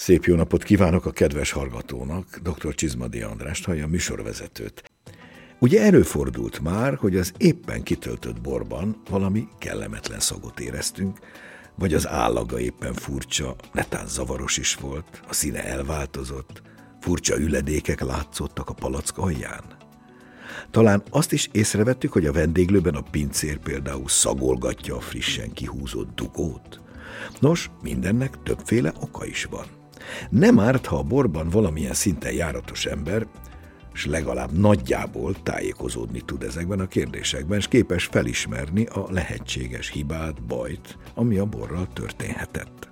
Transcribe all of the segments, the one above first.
Szép jó napot kívánok a kedves hallgatónak, dr. Csizmadia Andrást hallja, műsorvezetőt. Ugye előfordult már, hogy az éppen kitöltött borban valami kellemetlen szagot éreztünk, vagy az állaga éppen furcsa, netán zavaros is volt, a színe elváltozott, furcsa üledékek látszottak a palack alján. Talán azt is észrevettük, hogy a vendéglőben a pincér például szagolgatja a frissen kihúzott dugót. Nos, mindennek többféle oka is van. Nem árt, ha a borban valamilyen szinten járatos ember, és legalább nagyjából tájékozódni tud ezekben a kérdésekben, és képes felismerni a lehetséges hibát, bajt, ami a borral történhetett.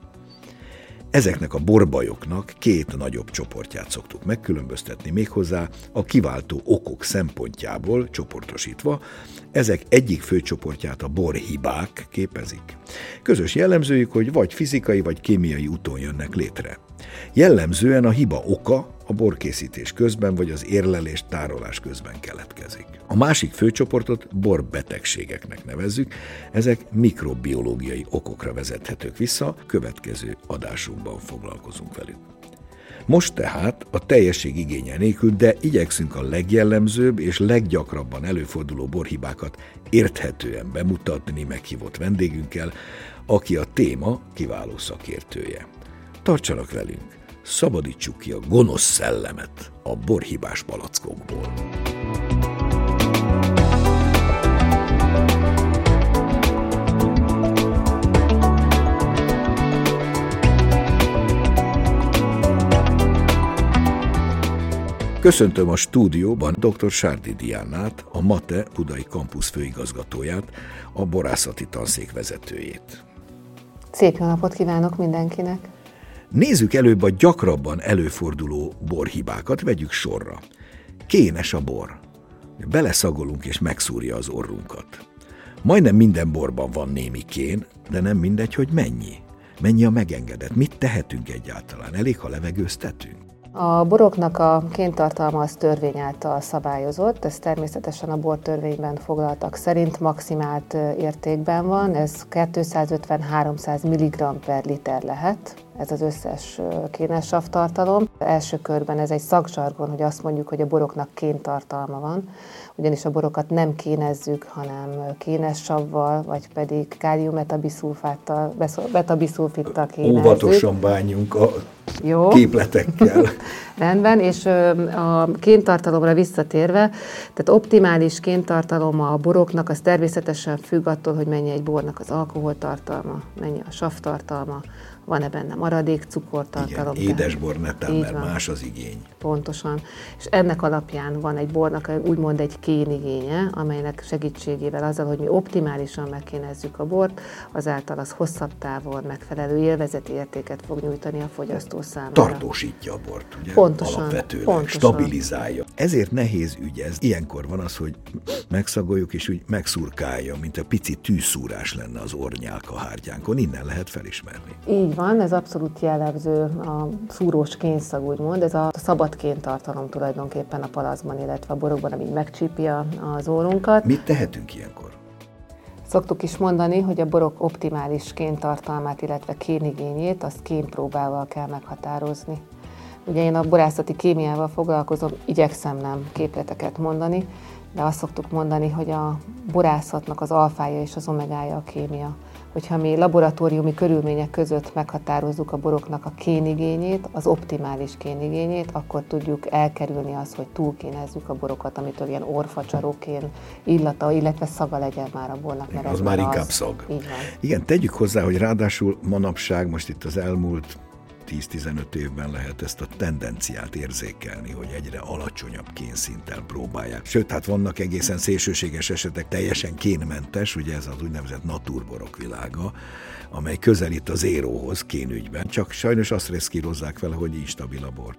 Ezeknek a borbajoknak két nagyobb csoportját szoktuk megkülönböztetni, méghozzá a kiváltó okok szempontjából csoportosítva. Ezek egyik fő csoportját a borhibák képezik. Közös jellemzőjük, hogy vagy fizikai, vagy kémiai úton jönnek létre. Jellemzően a hiba oka a borkészítés közben, vagy az érlelés tárolás közben keletkezik. A másik főcsoportot borbetegségeknek nevezzük, ezek mikrobiológiai okokra vezethetők vissza, következő adásunkban foglalkozunk velük. Most tehát a teljesség igénye nélkül, de igyekszünk a legjellemzőbb és leggyakrabban előforduló borhibákat érthetően bemutatni meghívott vendégünkkel, aki a téma kiváló szakértője. Tartsanak velünk! Szabadítsuk ki a gonosz szellemet a borhibás palackokból. Köszöntöm a stúdióban dr. Sárdi Diánát, a MATE Budai Campus főigazgatóját, a borászati tanszék vezetőjét. Szép jó napot kívánok mindenkinek! Nézzük előbb a gyakrabban előforduló borhibákat, vegyük sorra. Kénes a bor. Beleszagolunk és megszúrja az orrunkat. Majdnem minden borban van némi kén, de nem mindegy, hogy mennyi. Mennyi a megengedett? Mit tehetünk egyáltalán? Elég, ha levegőztetünk? A boroknak a kéntartalma az törvény által szabályozott, ez természetesen a bortörvényben foglaltak szerint maximált értékben van, ez 250-300 mg per liter lehet, ez az összes kénsav tartalom. Első körben ez egy szakzsargon, hogy azt mondjuk, hogy a boroknak kéntartalma van, ugyanis a borokat nem kénezzük, hanem kénessavval, vagy pedig kálium-metabiszulfáttal, betabiszulfittal kénezzük. Óvatosan bánjunk a képletekkel. Rendben, és a kéntartalomra visszatérve, tehát optimális kéntartaloma a boroknak, az természetesen függ attól, hogy mennyi egy bornak az alkoholtartalma, mennyi a savtartalma, van-e benne maradék, cukortartalom. Igen, édesbor netán, mert más az igény. Pontosan. És ennek alapján van egy bornak úgymond egy kénigénye, amelynek segítségével azzal, hogy mi optimálisan megkénezzük a bort, azáltal az hosszabb távon megfelelő élvezeti értéket fog nyújtani a fogyasztó számára. Tartósítja a bort, ugye? Pontosan. Alapvetőleg pontosan. Stabilizálja. Ezért nehéz ügy ez. Ilyenkor van az, hogy megszagoljuk és úgy megszurkálja, mint a pici tűszúrás lenne az orrnyálka hártyánkon. Innen lehet felismerni. Így van, ez abszolút jellemző a szúrós kénszag, úgymond. Ez a szabad kéntartalom tulajdonképpen a palacban, illetve a borokban, ami megcsípja az orrunkat. Mit tehetünk ilyenkor? Szoktuk is mondani, hogy a borok optimális kéntartalmát, illetve kénigényét, azt kénpróbával kell meghatározni. Ugye én a borászati kémiával foglalkozom, igyekszem nem képleteket mondani, de azt szoktuk mondani, hogy a borászatnak az alfája és az omegája a kémia. Hogyha mi laboratóriumi körülmények között meghatározzuk a boroknak a kénigényét, az optimális kénigényét, akkor tudjuk elkerülni azt, hogy túlkénezzük a borokat, amitől ilyen orrfacsarokén illata, illetve szaga legyen már a bornak. Mert az már inkább szag. Igen, tegyük hozzá, hogy ráadásul manapság most itt az elmúlt 10-15 évben lehet ezt a tendenciát érzékelni, hogy egyre alacsonyabb kénszinten próbálják. Sőt, hát vannak egészen szélsőséges esetek, teljesen kénmentes, ugye ez az úgynevezett naturborok világa, amely közelít a zéróhoz kénügyben, csak sajnos azt reszkírozzák vele, hogy instabil a bor.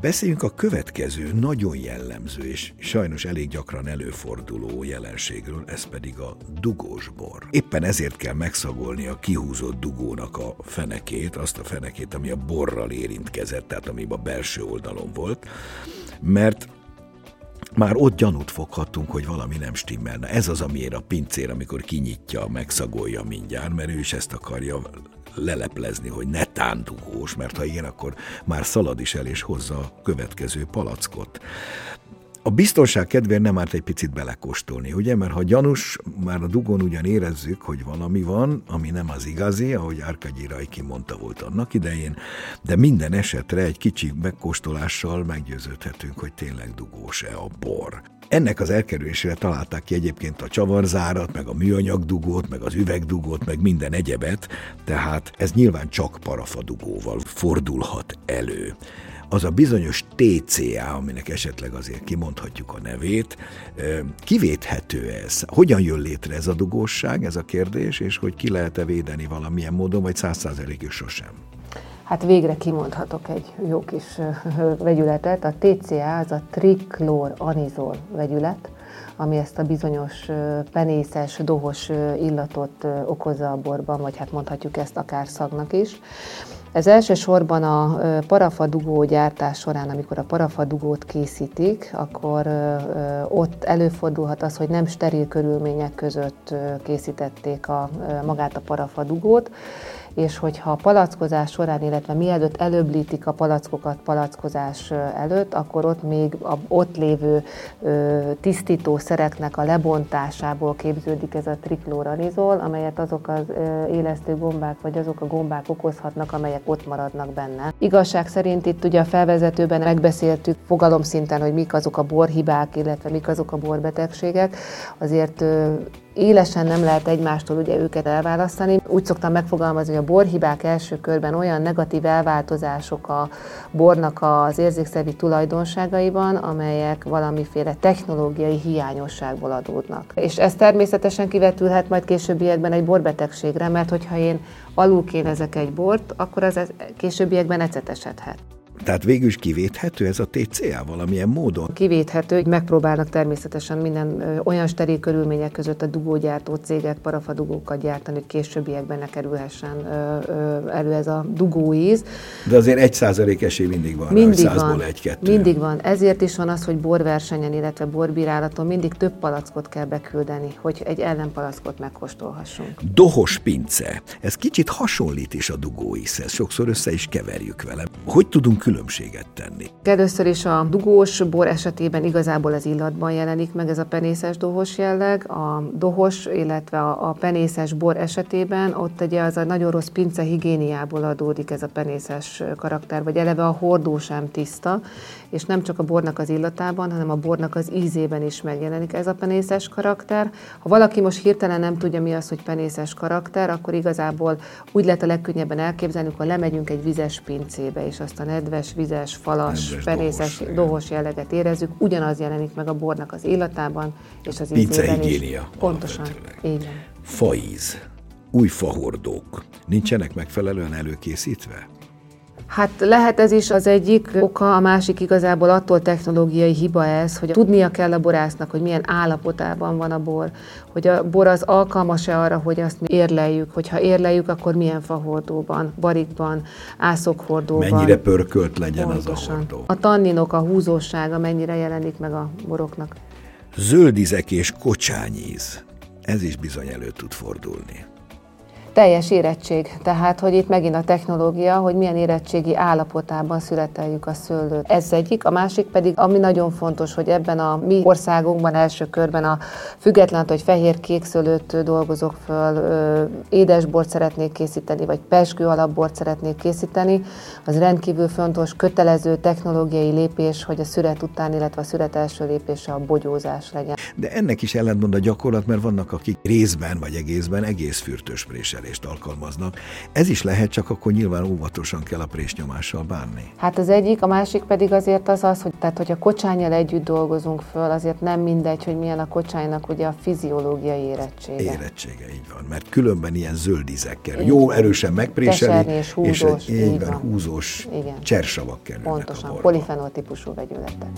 Beszéljünk a következő, nagyon jellemző és sajnos elég gyakran előforduló jelenségről, ez pedig a dugós bor. Éppen ezért kell megszagolni a kihúzott dugónak a fenekét, azt a fenekét, ami a borral érintkezett, tehát ami a belső oldalon volt, mert már ott gyanút foghatunk, hogy valami nem stimmelne. Ez az, amiért a pincér, amikor kinyitja, megszagolja mindjárt, mert ő is ezt akarja leleplezni, hogy ne tándugós, mert ha ilyen, akkor már szalad is el és hozza a következő palackot. A biztonság kedvéért nem árt egy picit belekóstolni, ugye? Mert ha gyanús, már a dugon ugyan érezzük, hogy valami van, ami nem az igazi, ahogy Árkagyi Rajki mondta volt annak idején, de minden esetre egy kicsi megkóstolással meggyőződhetünk, hogy tényleg dugós-e a bor. Ennek az elkerülésére találták ki egyébként a csavarzárat, meg a műanyagdugót, meg az üvegdugót, meg minden egyebet, tehát ez nyilván csak parafadugóval fordulhat elő. Az a bizonyos TCA, aminek esetleg azért kimondhatjuk a nevét, kivéthető ez? Hogyan jön létre ez a dugósság, ez a kérdés, és hogy ki lehet-e védeni valamilyen módon, vagy 100%-ig sosem? Hát végre kimondhatok egy jó kis vegyületet. A TCA az a trichloranizol vegyület, ami ezt a bizonyos penészes, dohos illatot okozza a borban, vagy hát mondhatjuk ezt akár szagnak is. Ez elsősorban a parafadugó gyártás során, amikor a parafadugót készítik, akkor ott előfordulhat az, hogy nem steril körülmények között készítették magát a parafadugót, és hogyha a palackozás során, illetve mielőtt előblítik a palackokat palackozás előtt, akkor ott még a ott lévő tisztítószereknek a lebontásából képződik ez a trichloranizol, amelyet azok az élesztő gombák, vagy azok a gombák okozhatnak, amelyek ott maradnak benne. Igazság szerint itt ugye a felvezetőben megbeszéltük fogalomszinten, hogy mik azok a borhibák, illetve mik azok a borbetegségek, azért élesen nem lehet egymástól ugye őket elválasztani. Úgy szoktam megfogalmazni, hogy a borhibák első körben olyan negatív elváltozások a bornak az érzékszervi tulajdonságaiban, amelyek valamiféle technológiai hiányosságból adódnak. És ez természetesen kivetülhet majd későbbiekben egy borbetegségre, mert hogyha én alulkénezek egy bort, akkor az későbbiekben ecetesedhet. Tehát végül is kivéthető ez a TCA valamilyen módon? Kivéthető, hogy megpróbálnak természetesen minden olyan steril körülmények között a dugógyártó cégek parafadugókat gyártani, hogy későbbiekben ne kerülhessen elő ez a dugóíz. De azért 1% esély mindig van, mindig rá, hogy 100-ból 1-2. Mindig van. Ezért is van az, hogy borversenyen, illetve borbírálaton mindig több palackot kell beküldeni, hogy egy ellenpalackot megkóstolhassunk. Dohos pince. Ez kicsit hasonlít is a dugóízhez. Sokszor össze is keverjük vele. Hogy tudunk különbséget tenni? Először is a dugós bor esetében igazából az illatban jelenik meg ez a penészes dohos jelleg. A dohos, illetve a penészes bor esetében ott ugye az a nagyon rossz pince higiéniából adódik ez a penészes karakter, vagy eleve a hordó sem tiszta, és nem csak a bornak az illatában, hanem a bornak az ízében is megjelenik ez a penészes karakter. Ha valaki most hirtelen nem tudja, mi az, hogy penészes karakter, akkor igazából úgy lehet a legkönnyebben elképzelni, hogy lemegyünk egy vizes pincébe, és aztán nedves, vizes, falas, penészes, dohos jelleget érezzük, ugyanaz jelenik meg a bornak az illatában és az ízében is. Pince higiénia. Pontosan. Igen. Faíz, új fahordók nincsenek megfelelően előkészítve? Hát lehet ez is az egyik oka, a másik igazából attól technológiai hiba ez, hogy tudnia kell a borásznak, hogy milyen állapotában van a bor, hogy a bor az alkalmas-e arra, hogy azt mi érleljük, hogyha érleljük, akkor milyen fahordóban, barikban, ászokhordóban. Mennyire pörkölt legyen pontosan. Az a hordó. A tanninok, a húzósága mennyire jelenik meg a boroknak. Zöldizek és kocsányíz, ez is bizony elő tud fordulni. Teljes érettség, tehát, hogy itt megint a technológia, hogy milyen érettségi állapotában születeljük a szőlőt. Ez egyik, a másik pedig, ami nagyon fontos, hogy ebben a mi országunkban első körben a független, hogy fehér-kék szőlőt dolgozok föl, édesbort szeretnék készíteni, vagy pezsgő alapbort szeretnék készíteni, az rendkívül fontos, kötelező technológiai lépés, hogy a szüret után, illetve a szüret első lépése a bogyózás legyen. De ennek is ellentmond a gyakorlat, mert vannak, akik részben vagy egészben egész fürtőspréselés alkalmaznak. Ez is lehet, csak akkor nyilván óvatosan kell a présnyomással bánni. Hát az egyik, a másik pedig azért az, hogy tehát, hogyha kocsánnyal együtt dolgozunk föl, azért nem mindegy, hogy milyen a kocsánynak ugye a fiziológiai érettsége. Érettsége, így van, mert különben ilyen zöldizekkel. Jó, erősen megpréseli, és egy húzós csersavak kerülnek a borba. Pontosan, polifenol típusú vegyületek.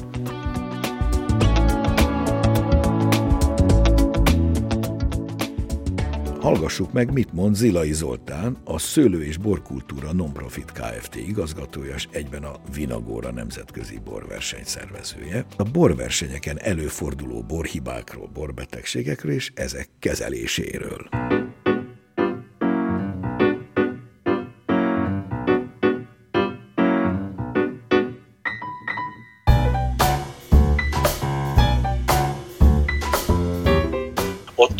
Hallgassuk meg, mit mond Zilai Zoltán, a Szőlő és Borkultúra Nonprofit Kft. Igazgatója, és egyben a Vinagora Nemzetközi Borverseny szervezője. A borversenyeken előforduló borhibákról, borbetegségekről és ezek kezeléséről.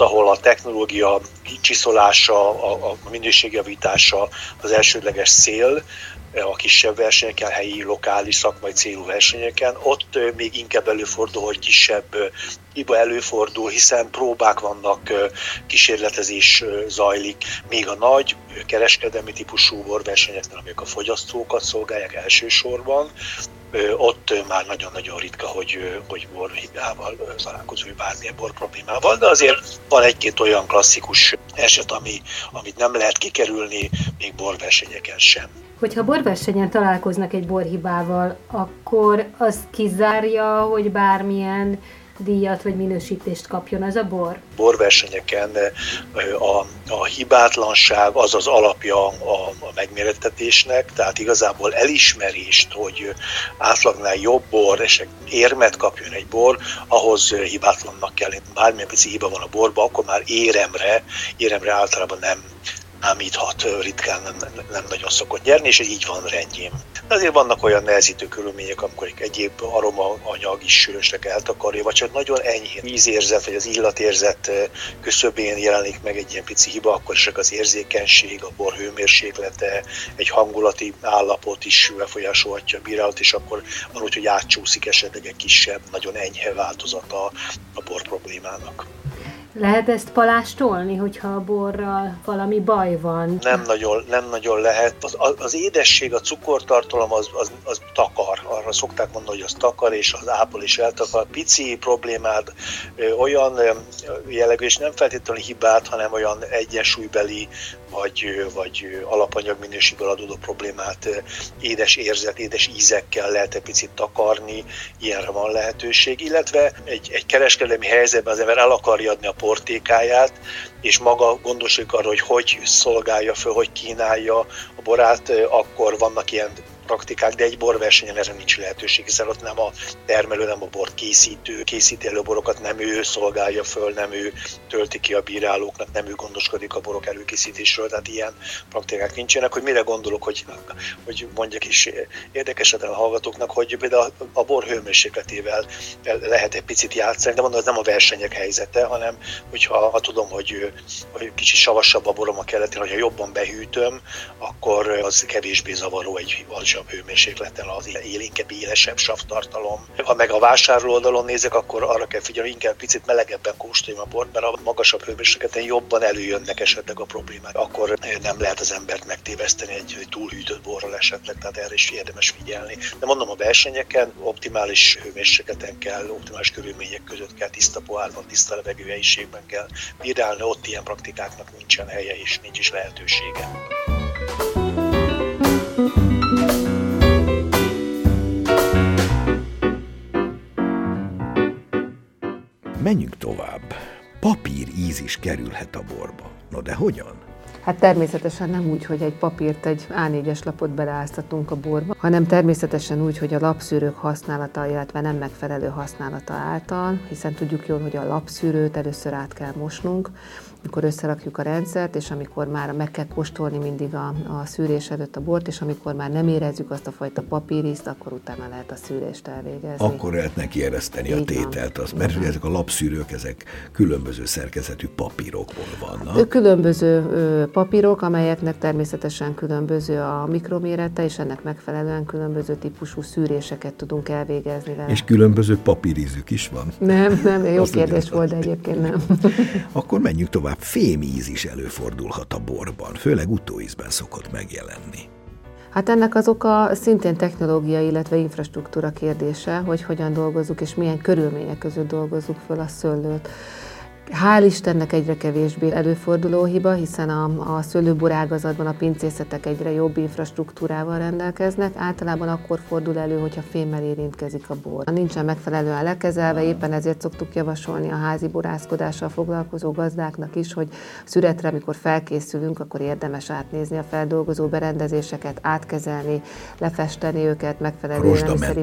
ott, ahol a technológia csiszolása, a minőségjavítása, az elsődleges cél, a kisebb versenyeken, helyi, lokális, szakmai célú versenyeken, ott még inkább előfordul, hogy kisebb hiba előfordul, hiszen próbák vannak, kísérletezés zajlik, még a nagy kereskedelmi típusú borversenyeknél, amik a fogyasztókat szolgálják elsősorban, ott már nagyon-nagyon ritka, hogy borhibával találkozunk, bármilyen bor problémával, de azért van egy-két olyan klasszikus eset, amit nem lehet kikerülni, még borversenyeken sem. Hogyha borversenyen találkoznak egy borhibával, akkor az kizárja, hogy bármilyen díjat vagy minősítést kapjon az a bor? Borversenyeken a hibátlanság az az alapja a megmérettetésnek, tehát igazából elismerést, hogy átlagnál jobb bor, és érmet kapjon egy bor, ahhoz hibátlannak kell. Bármilyen pici hiba van a borban, akkor már éremre általában nem ámíthat, ritkán nem nagyon szokott nyerni, és így van rendjén. De azért vannak olyan nehezítő körülmények, amikor egyéb aromaanyag is sősnek eltakarja, vagy csak nagyon enyhén ízérzet, vagy az illatérzet küszöbén jelenik meg egy ilyen pici hiba, akkor csak az érzékenység, a bor hőmérséklete, egy hangulati állapot is befolyásolhatja a bírálat, és akkor van úgy, hogy átcsúszik esetleg egy kisebb, nagyon enyhe változata a bor problémának. Lehet ezt palástolni, hogyha a borral valami baj van? Nem nagyon lehet. Az édesség, a cukortartalom az takar. Arra szokták mondani, hogy az takar, és az ápol is eltakar. Pici problémád olyan jellegű, és nem feltétlenül hibát, hanem olyan egyensúlybeli, vagy alapanyagminőségből adódó problémát, édes érzet, édes ízekkel lehet egy picit takarni, ilyenre van lehetőség, illetve egy kereskedelmi helyzetben az ember el akarja adni a portékáját, és maga gondoskodik arra, hogy szolgálja föl, hogy kínálja a borát, akkor vannak ilyen praktikák, de egy borversenyen erre nincs lehetőség, hiszen ott nem a termelő, nem a bort készíti elő a borokat, nem ő szolgálja föl, nem ő tölti ki a bírálóknak, nem ő gondoskodik a borok előkészítésről, tehát ilyen praktikák nincsenek. Hogy mire gondolok, hogy mondjak is érdekeset a hallgatóknak, hogy például a bor hőmérsékletével lehet egy picit játszani, de mondom, ez nem a versenyek helyzete, hanem hogyha tudom, hogy kicsit savasabb a borom a keletén, hogyha jobban behűtöm, akkor az kevésbé zavaró egy hőmérsékleten, az élénkebb, élesebb savtartalom. Ha meg a vásárló oldalon nézek, akkor arra kell figyelni, inkább picit melegebben kóstoljam a bort, mert a magasabb hőmérsékleten jobban előjönnek esetleg a problémák. Akkor nem lehet az embert megtéveszteni egy túlhűtött borral esetleg, tehát erre is érdemes figyelni. De mondom, a versenyeken optimális hőmérsékleten kell, optimális körülmények között kell, tiszta pohárban, tiszta levegő helyiségben kell bírálni, ott ilyen praktikáknak nincsen helye és nincs is lehetősége. Menjünk tovább. Papíríz is kerülhet a borba. No, de hogyan? Hát természetesen nem úgy, hogy egy papírt, egy A4-es lapot beleáztatunk a borba, hanem természetesen úgy, hogy a lapszűrők használata, illetve nem megfelelő használata által, hiszen tudjuk jól, hogy a lapszűrőt először át kell mosnunk, amikor összerakjuk a rendszert, és amikor már meg kell kóstolni mindig a szűrés előtt a bort, és amikor már nem érezzük azt a fajta papírízt, akkor utána lehet a szűrést elvégezni. Akkor lehet neki ereszteni a tételt, mert ugye ezek a lapszűrők, ezek különböző szerkezetű papírokból vannak. Különböző papírok, amelyeknek természetesen különböző a mikromérete, és ennek megfelelően különböző típusú szűréseket tudunk elvégezni vele. És különböző papírízük is van? Nem, jó kérdés volt, de egyébként nem. Akkor menjünk tovább. Fémíz is előfordulhat a borban, főleg utóízben szokott megjelenni. Hát ennek az oka szintén technológia, illetve infrastruktúra kérdése, hogy hogyan dolgozzuk és milyen körülmények között dolgozzuk föl a szőlőt. Hál' Istennek egyre kevésbé előforduló hiba, hiszen a szőlőbor ágazatban a pincészetek egyre jobb infrastruktúrával rendelkeznek. Általában akkor fordul elő, hogyha fémmel érintkezik a bor. Nincsen megfelelően lekezelve, éppen ezért szoktuk javasolni a házi borászkodással foglalkozó gazdáknak is, hogy szüretre, amikor felkészülünk, akkor érdemes átnézni a feldolgozó berendezéseket, átkezelni, lefesteni őket, megfelelő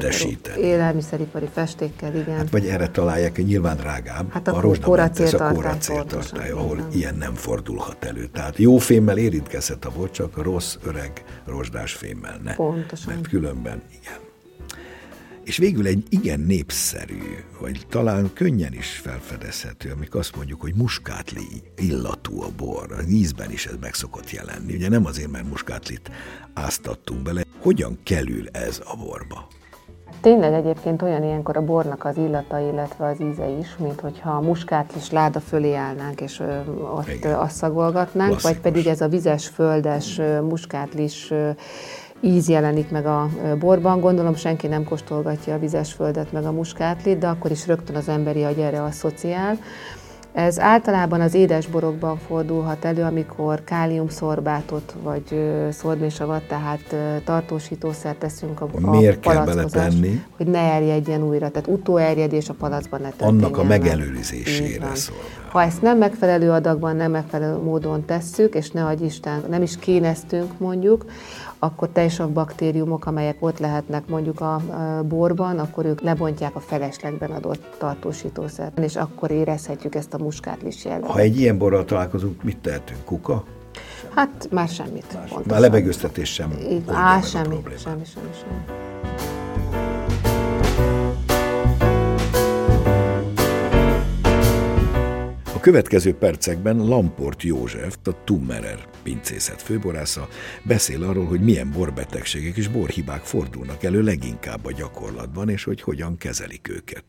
élelmiszeripari festékkel, igen. Hát vagy erre találják, hogy nyilván drágább. Hát a rózsdamentes a kóracéltartály, ahol ilyen nem fordulhat elő. Tehát jó fémmel érintkezhet a bor, csak rossz, öreg, rozsdás fémmel ne. Pontosan. Mert különben, igen. És végül egy igen népszerű, vagy talán könnyen is felfedezhető, amikor azt mondjuk, hogy muskátli illatú a bor. Az ízben is ez meg szokott jelenni. Ugye nem azért, mert muskátlit áztattunk bele. Hogyan kerül ez a borba? Tényleg egyébként olyan ilyenkor a bornak az illata, illetve az íze is, mint hogyha a muskátlis láda fölé állnánk, és ott azt szagolgatnánk, klasszikus. Vagy pedig ez a vizes, földes, muskátlis íz jelenik meg a borban. Gondolom senki nem kóstolgatja a vizes földet meg a muskátlit, de akkor is rögtön az emberi agy erre asszociál. Ez általában az édesborokban fordulhat elő, amikor káliumszorbátot vagy szorbénsavat, tehát tartósítószert teszünk a palackozás, hogy ne erjedjen újra, tehát utóerjedés a palacban ne történjen. Annak a megelőzésére szolgál. Ha ezt nem megfelelő adagban, nem megfelelő módon tesszük, és ne adj Isten, nem is kéneztünk mondjuk, akkor teljesabb baktériumok, amelyek ott lehetnek mondjuk a borban, akkor ők lebontják a feleslegben adott tartósítószert, és akkor érezhetjük ezt a muskátlis jelleget. Ha egy ilyen borral találkozunk, mit tehetünk? Kuka? Hát már semmit. Már lebegőztetés sem. Á, semmi. A következő percekben Lamport József, a Tummerer pincészet főborásza beszél arról, hogy milyen borbetegségek és borhibák fordulnak elő leginkább a gyakorlatban, és hogy hogyan kezelik őket.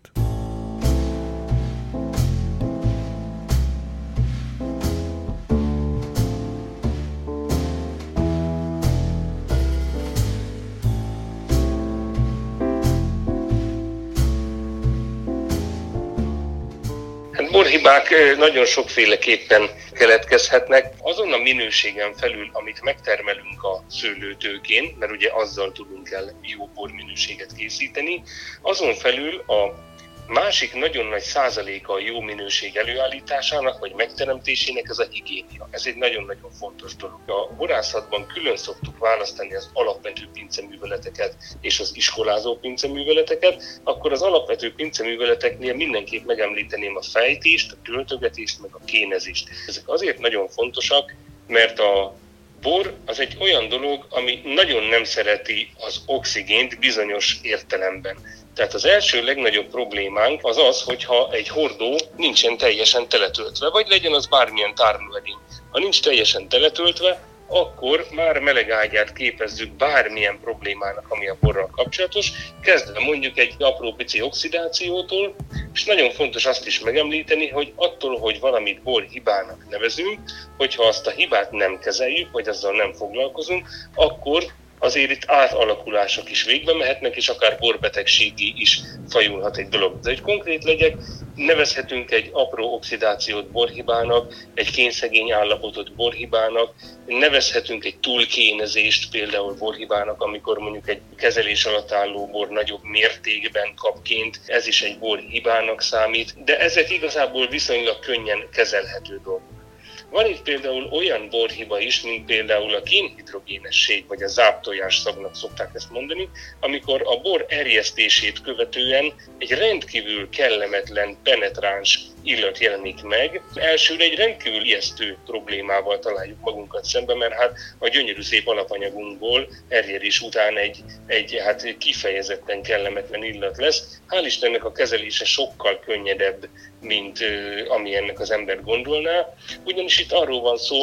Borhibák nagyon sokféleképpen keletkezhetnek. Azon a minőségen felül, amit megtermelünk a szőlőtőkén, mert ugye azzal tudunk el jó borminőséget készíteni, azon felül a másik nagyon nagy százaléka a jó minőség előállításának vagy megteremtésének ez a higiénia. Ez egy nagyon-nagyon fontos dolog. A borászatban külön szoktuk választani az alapvető pinceműveleteket és az iskolázó pinceműveleteket, akkor az alapvető pinceműveleteknél mindenképp megemlíteném a fejtést, a töltögetést, meg a kénezést. Ezek azért nagyon fontosak, mert a bor az egy olyan dolog, ami nagyon nem szereti az oxigént bizonyos értelemben. Tehát az első legnagyobb problémánk az az, hogyha egy hordó nincsen teljesen teletöltve, vagy legyen az bármilyen tárnövény. Ha nincs teljesen teletöltve, akkor már melegágyát képezzük bármilyen problémának, ami a borral kapcsolatos, kezdve mondjuk egy apró pici oxidációtól, és nagyon fontos azt is megemlíteni, hogy attól, hogy valamit borhibának nevezünk, hogyha azt a hibát nem kezeljük, vagy azzal nem foglalkozunk, akkor azért itt átalakulások is végbe mehetnek, és akár borbetegségi is fajulhat egy dolog. De hogy konkrét legyek, nevezhetünk egy apró oxidációt borhibának, egy kénszegény állapotot borhibának, nevezhetünk egy túlkénezést például borhibának, amikor mondjuk egy kezelés alatt álló bor nagyobb mértékben kapként, ez is egy borhibának számít, de ezek igazából viszonylag könnyen kezelhető dolgok. Van itt például olyan borhiba is, mint például a kénhidrogénesség, vagy a záptojás szagnak szokták ezt mondani, amikor a bor erjesztését követően egy rendkívül kellemetlen, penetráns illat jelenik meg. Elsőre egy rendkívül ijesztő problémával találjuk magunkat szemben, mert hát a gyönyörű szép alapanyagunkból erjedés után egy kifejezetten kellemetlen illat lesz. Hál' Istennek a kezelése sokkal könnyedebb, mint ami ennek az ember gondolná. Ugyanis itt arról van szó,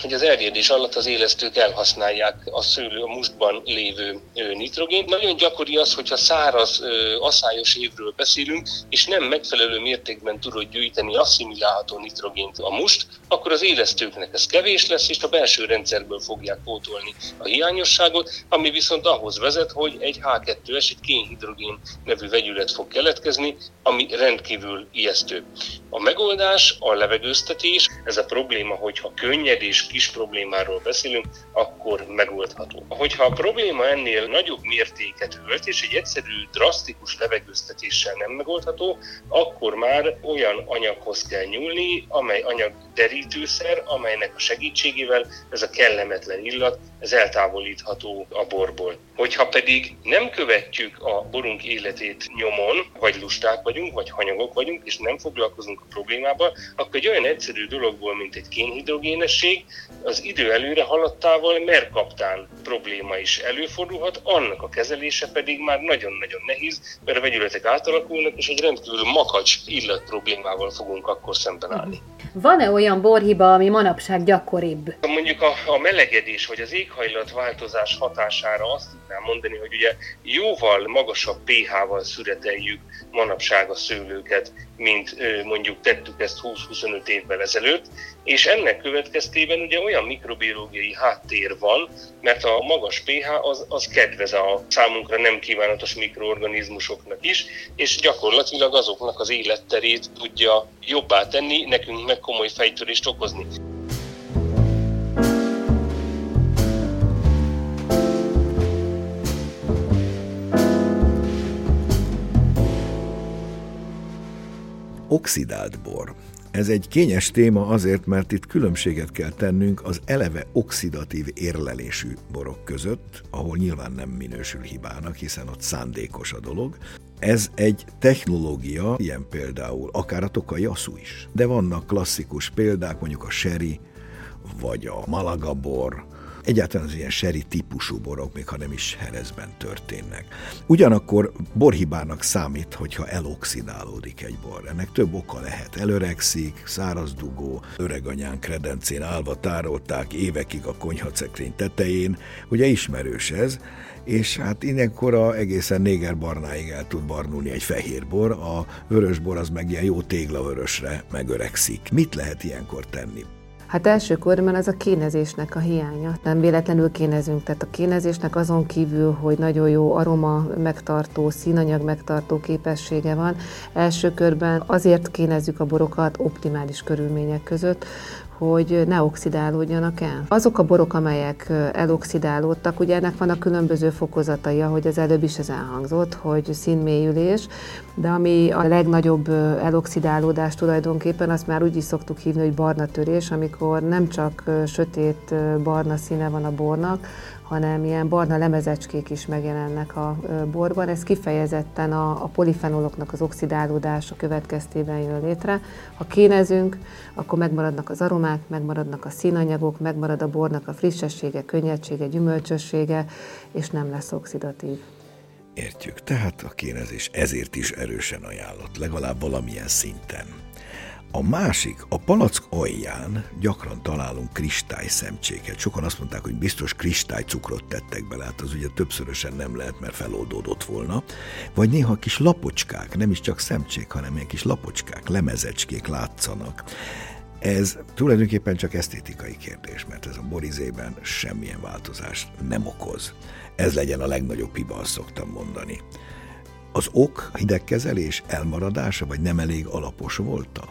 hogy az erjedés alatt az élesztők elhasználják a szőlő, a mustban lévő nitrogént. Nagyon gyakori az, hogyha száraz, aszályos évről beszélünk, és nem megfelelő mértékben tudod gyűjteni asszimilálható nitrogént a must, akkor az élesztőknek ez kevés lesz, és a belső rendszerből fogják pótolni a hiányosságot, ami viszont ahhoz vezet, hogy egy H2S, egy kénhidrogén nevű vegyület fog keletkezni, ami rendkívül ijesztő. A megoldás, a levegőztetés, ez a probléma, hogyha könnyed és kis problémáról beszélünk, akkor megoldható. Hogyha a probléma ennél nagyobb mértéket ölt, és egy egyszerű, drasztikus levegőztetéssel nem megoldható, akkor már olyan anyaghoz kell nyúlni, amely anyag derítőszer, amelynek a segítségével ez a kellemetlen illat, ez eltávolítható a borból. Hogyha pedig nem követjük a borunk életét nyomon, vagy lusták vagyunk, vagy hanyagok vagyunk, és nem foglalkozunk a problémával, akkor egy olyan egyszerű dologból, mint egy kénhidrogénesség, az idő előre haladtával merkaptán probléma is előfordulhat, annak a kezelése pedig már nagyon-nagyon nehéz, mert a vegyületek átalakulnak, és egy rendkívül makacs illat problémával fogunk akkor szemben állni. Van-e olyan borhiba, ami manapság gyakoribb? Mondjuk a melegedés vagy az éghajlatváltozás hatására azt tudnám mondani, hogy ugye jóval magasabb pH-val szüreteljük manapság a szőlőket, mint mondjuk tettük ezt 20-25 évvel ezelőtt, és ennek következtében ugye olyan mikrobiológiai háttér van, mert a magas pH az kedvez a számunkra nem kívánatos mikroorganizmusoknak is, és gyakorlatilag azoknak az életterét tudja jobbá tenni, nekünk meg komoly fejtörést okozni. Oxidált bor. Ez egy kényes téma azért, mert itt különbséget kell tennünk az eleve oxidatív érlelésű borok között, ahol nyilván nem minősül hibának, hiszen ott szándékos a dolog. Ez egy technológia, ilyen például akár a tokai aszú is. De vannak klasszikus példák, mondjuk a sherry, vagy a malaga bor, egyáltalán az ilyen sherry típusú borok, még ha nem is herezben történnek. Ugyanakkor borhibának számít, hogyha eloxidálódik egy bor. Ennek több oka lehet. Elöregszik, szárazdugó, öreganyán kredencén állva tárolták évekig a konyhacekrény tetején. Ugye ismerős ez, és hát innenkora egészen négerbarnáig el tud barnulni egy fehér bor, a vörös bor az meg ilyen jó téglavörösre megöregszik. Mit lehet ilyenkor tenni? Hát elsőkorban az a kénezésnek a hiánya. Nem véletlenül kénezünk, tehát a kénezésnek azon kívül, hogy nagyon jó aroma megtartó, színanyag megtartó képessége van, első körben azért kénezzük a borokat optimális körülmények között, hogy ne oxidálódjanak el. Azok a borok, amelyek eloxidálódtak, ugye ennek vannak különböző fokozatai, ahogy az előbb is ez elhangzott, hogy színmélyülés, de ami a legnagyobb eloxidálódás tulajdonképpen, azt már úgy is szoktuk hívni, hogy barnatörés, amikor nem csak sötét barna színe van a bornak, hanem ilyen barna lemezecskék is megjelennek a borban. Ez kifejezetten a polifenoloknak az oxidálódása következtében jön létre. Ha kénezünk, akkor megmaradnak az aromák, megmaradnak a színanyagok, megmarad a bornak a frissessége, könnyedsége, gyümölcsössége, és nem lesz oxidatív. Értjük, tehát a kénezés ezért is erősen ajánlott, legalább valamilyen szinten. A másik, a palack alján gyakran találunk kristályszemcséket. Sokan azt mondták, hogy biztos kristálycukrot tettek bele, hát az ugye többszörösen nem lehet, mert feloldódott volna. Vagy néha kis lapocskák, nem is csak szemcsék, hanem ilyen kis lapocskák, lemezecskék látszanak. Ez tulajdonképpen csak esztétikai kérdés, mert ez a borizében semmilyen változást nem okoz. Ez legyen a legnagyobb hiba, azt szoktam mondani. Az ok hidegkezelés elmaradása, vagy nem elég alapos volt-a?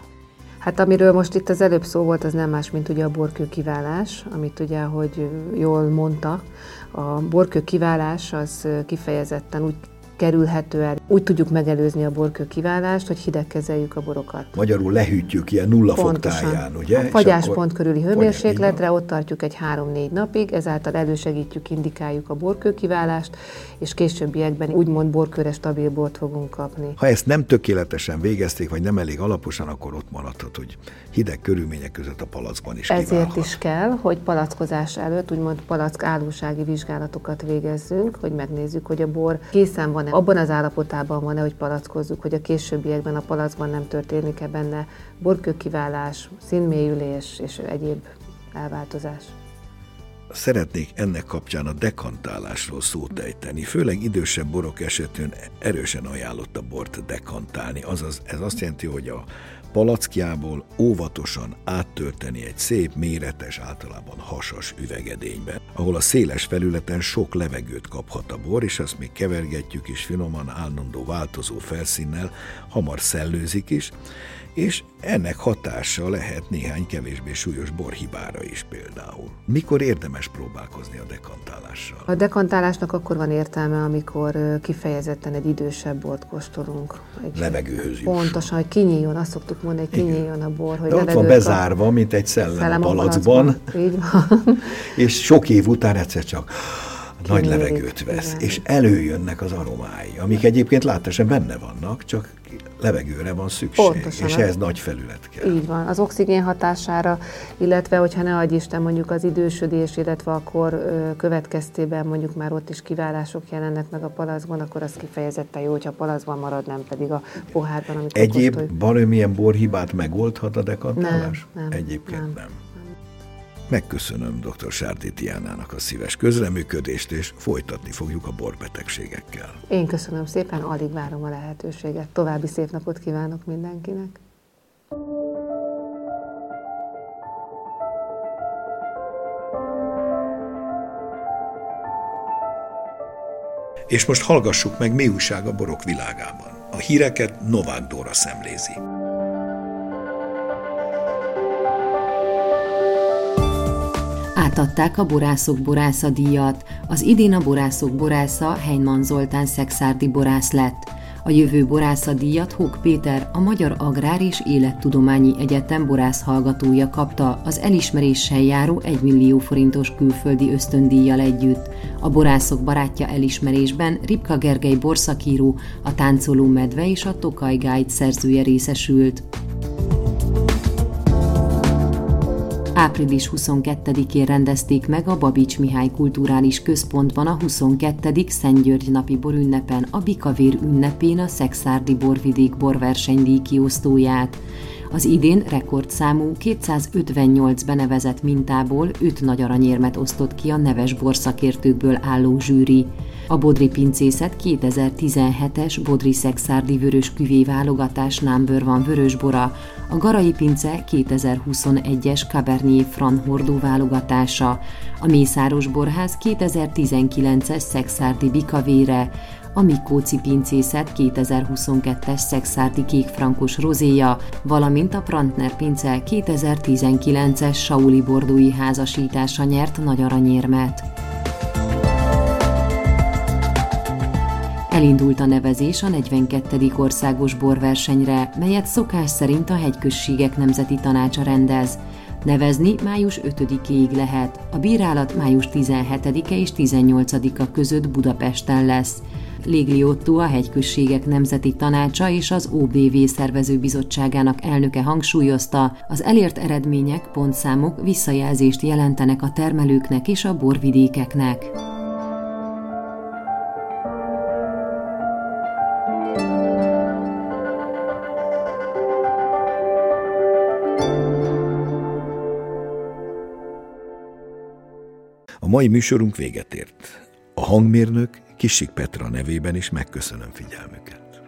Hát amiről most itt az előbb szó volt, az nem más, mint ugye a borkőkiválás, amit ugye, hogy jól mondta, a borkőkiválás az kifejezetten úgy kerülhető el. Úgy tudjuk megelőzni a borkőkiválást, hogy hidegkezeljük a borokat. Magyarul lehűtjük ilyen nulla fok táján, ugye? A fagyáspont körüli hőmérsékletre ott tartjuk egy 3-4 napig, ezáltal elősegítjük, indikáljuk a borkőkiválást, és későbbiekben úgymond borkőre stabil bort fogunk kapni. Ha ezt nem tökéletesen végezték, vagy nem elég alaposan, akkor ott maradhat, hogy hideg körülmények között a palackban is kiválhat. Ezért is kell, hogy palackozás előtt úgymond palack állósági vizsgálatokat végezzünk, hogy megnézzük, hogy a bor készen van, abban az állapotában van-e, hogy palackozzuk, hogy a későbbiekben a palackban nem történik-e benne borkőkiválás, színmélyülés és egyéb elváltozás. Szeretnék ennek kapcsán a dekantálásról szót ejteni. Főleg idősebb borok esetén erősen ajánlott a bort dekantálni. Azaz ez azt jelenti, hogy a palackjából óvatosan áttölteni egy szép, méretes, általában hasas üvegedénybe, ahol a széles felületen sok levegőt kaphat a bor, és azt még kevergetjük is finoman, állandó változó felszínnel, hamar szellőzik is, és ennek hatása lehet néhány kevésbé súlyos borhibára is például. Mikor érdemes próbálkozni a dekantálással? A dekantálásnak akkor van értelme, amikor kifejezetten egy idősebb bort kóstolunk. Levegőhöz jusson. Pontosan, hogy kinyíljon, azt szoktuk mondani, hogy kinyíljon a bor. Hogy de ott van bezárva, mint egy szellem a palackban. Így van. És sok év után egyszer csak nagy levegőt vesz, igen. És előjönnek az aromái, amik egyébként láttasan benne vannak, csak levegőre van szükség, pontosan, és ez nagy felület kell. Így van, az oxigén hatására, illetve hogyha ne adj Isten mondjuk az idősödés, illetve a kor következtében mondjuk már ott is kiválások jelennek meg a palacban, akkor az kifejezetten jó, hogyha a palacban marad, nem pedig a pohárban, amit egyéb valamilyen borhibát megoldhat a dekantálás? Nem, egyébként nem. Megköszönöm dr. Sárdi Diánának a szíves közreműködést, és folytatni fogjuk a borbetegségekkel. Én köszönöm szépen, alig várom a lehetőséget. További szép napot kívánok mindenkinek! És most hallgassuk meg, mi újság a borok világában. A híreket Novák Dóra szemlézi. Átadták a Borászok Borásza díjat. Az idén a Borászok Borásza Heinman Zoltán szekszárdi borász lett. A jövő borásza díjat Hók Péter, a Magyar Agrár- és Élettudományi Egyetem borász hallgatója kapta az elismeréssel járó 1 millió forintos külföldi ösztöndíjjal együtt. A Borászok Barátja elismerésben Ripka Gergely borszakíró, a Táncoló Medve és a Tokaj Guide szerzője részesült. Április 22-én rendezték meg a Babics Mihály Kulturális Központban a 22. Szent György napi borünnepen, a Bikavér ünnepén a Szekszárdi Borvidék Borverseny díjkiosztóját. Az idén rekordszámú 258 benevezett mintából 5 nagy aranyérmet osztott ki a neves borszakértőkből álló zsűri. A Bodri pincészet 2017-es Bodri szekszárdi vörös küvé válogatás Number One vörösbora, a Garai pince 2021-es Cabernet Franc hordó válogatása, a Mészáros Borház 2019-es szekszárdi bikavére, a Mikóci pincészet 2022-es szekszárdi kékfrankos rozéja, valamint a Prantner pince 2019-es sauli bordói házasítása nyert nagy aranyérmet. Elindult a nevezés a 42. országos borversenyre, melyet szokás szerint a Hegykösségek Nemzeti Tanácsa rendez. Nevezni május 5-ig lehet. A bírálat május 17-e és 18-a között Budapesten lesz. Légli Otto, a Hegyközségek Nemzeti Tanácsa és az OBV Szervezőbizottságának elnöke hangsúlyozta, az elért eredmények, pontszámok visszajelzést jelentenek a termelőknek és a borvidékeknek. A mai műsorunk véget ért. A hangmérnök Kisik Petra nevében is megköszönöm figyelmüket.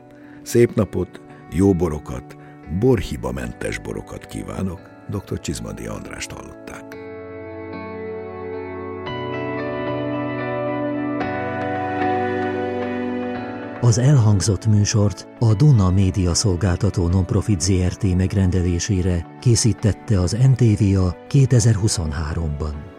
Szép napot, jó borokat, borhibamentes borokat kívánok, dr. Csizmadia Andrást hallották. Az elhangzott műsort a Duna Média Szolgáltató Nonprofit Zrt. Megrendelésére készítette az NTV 2023-ban.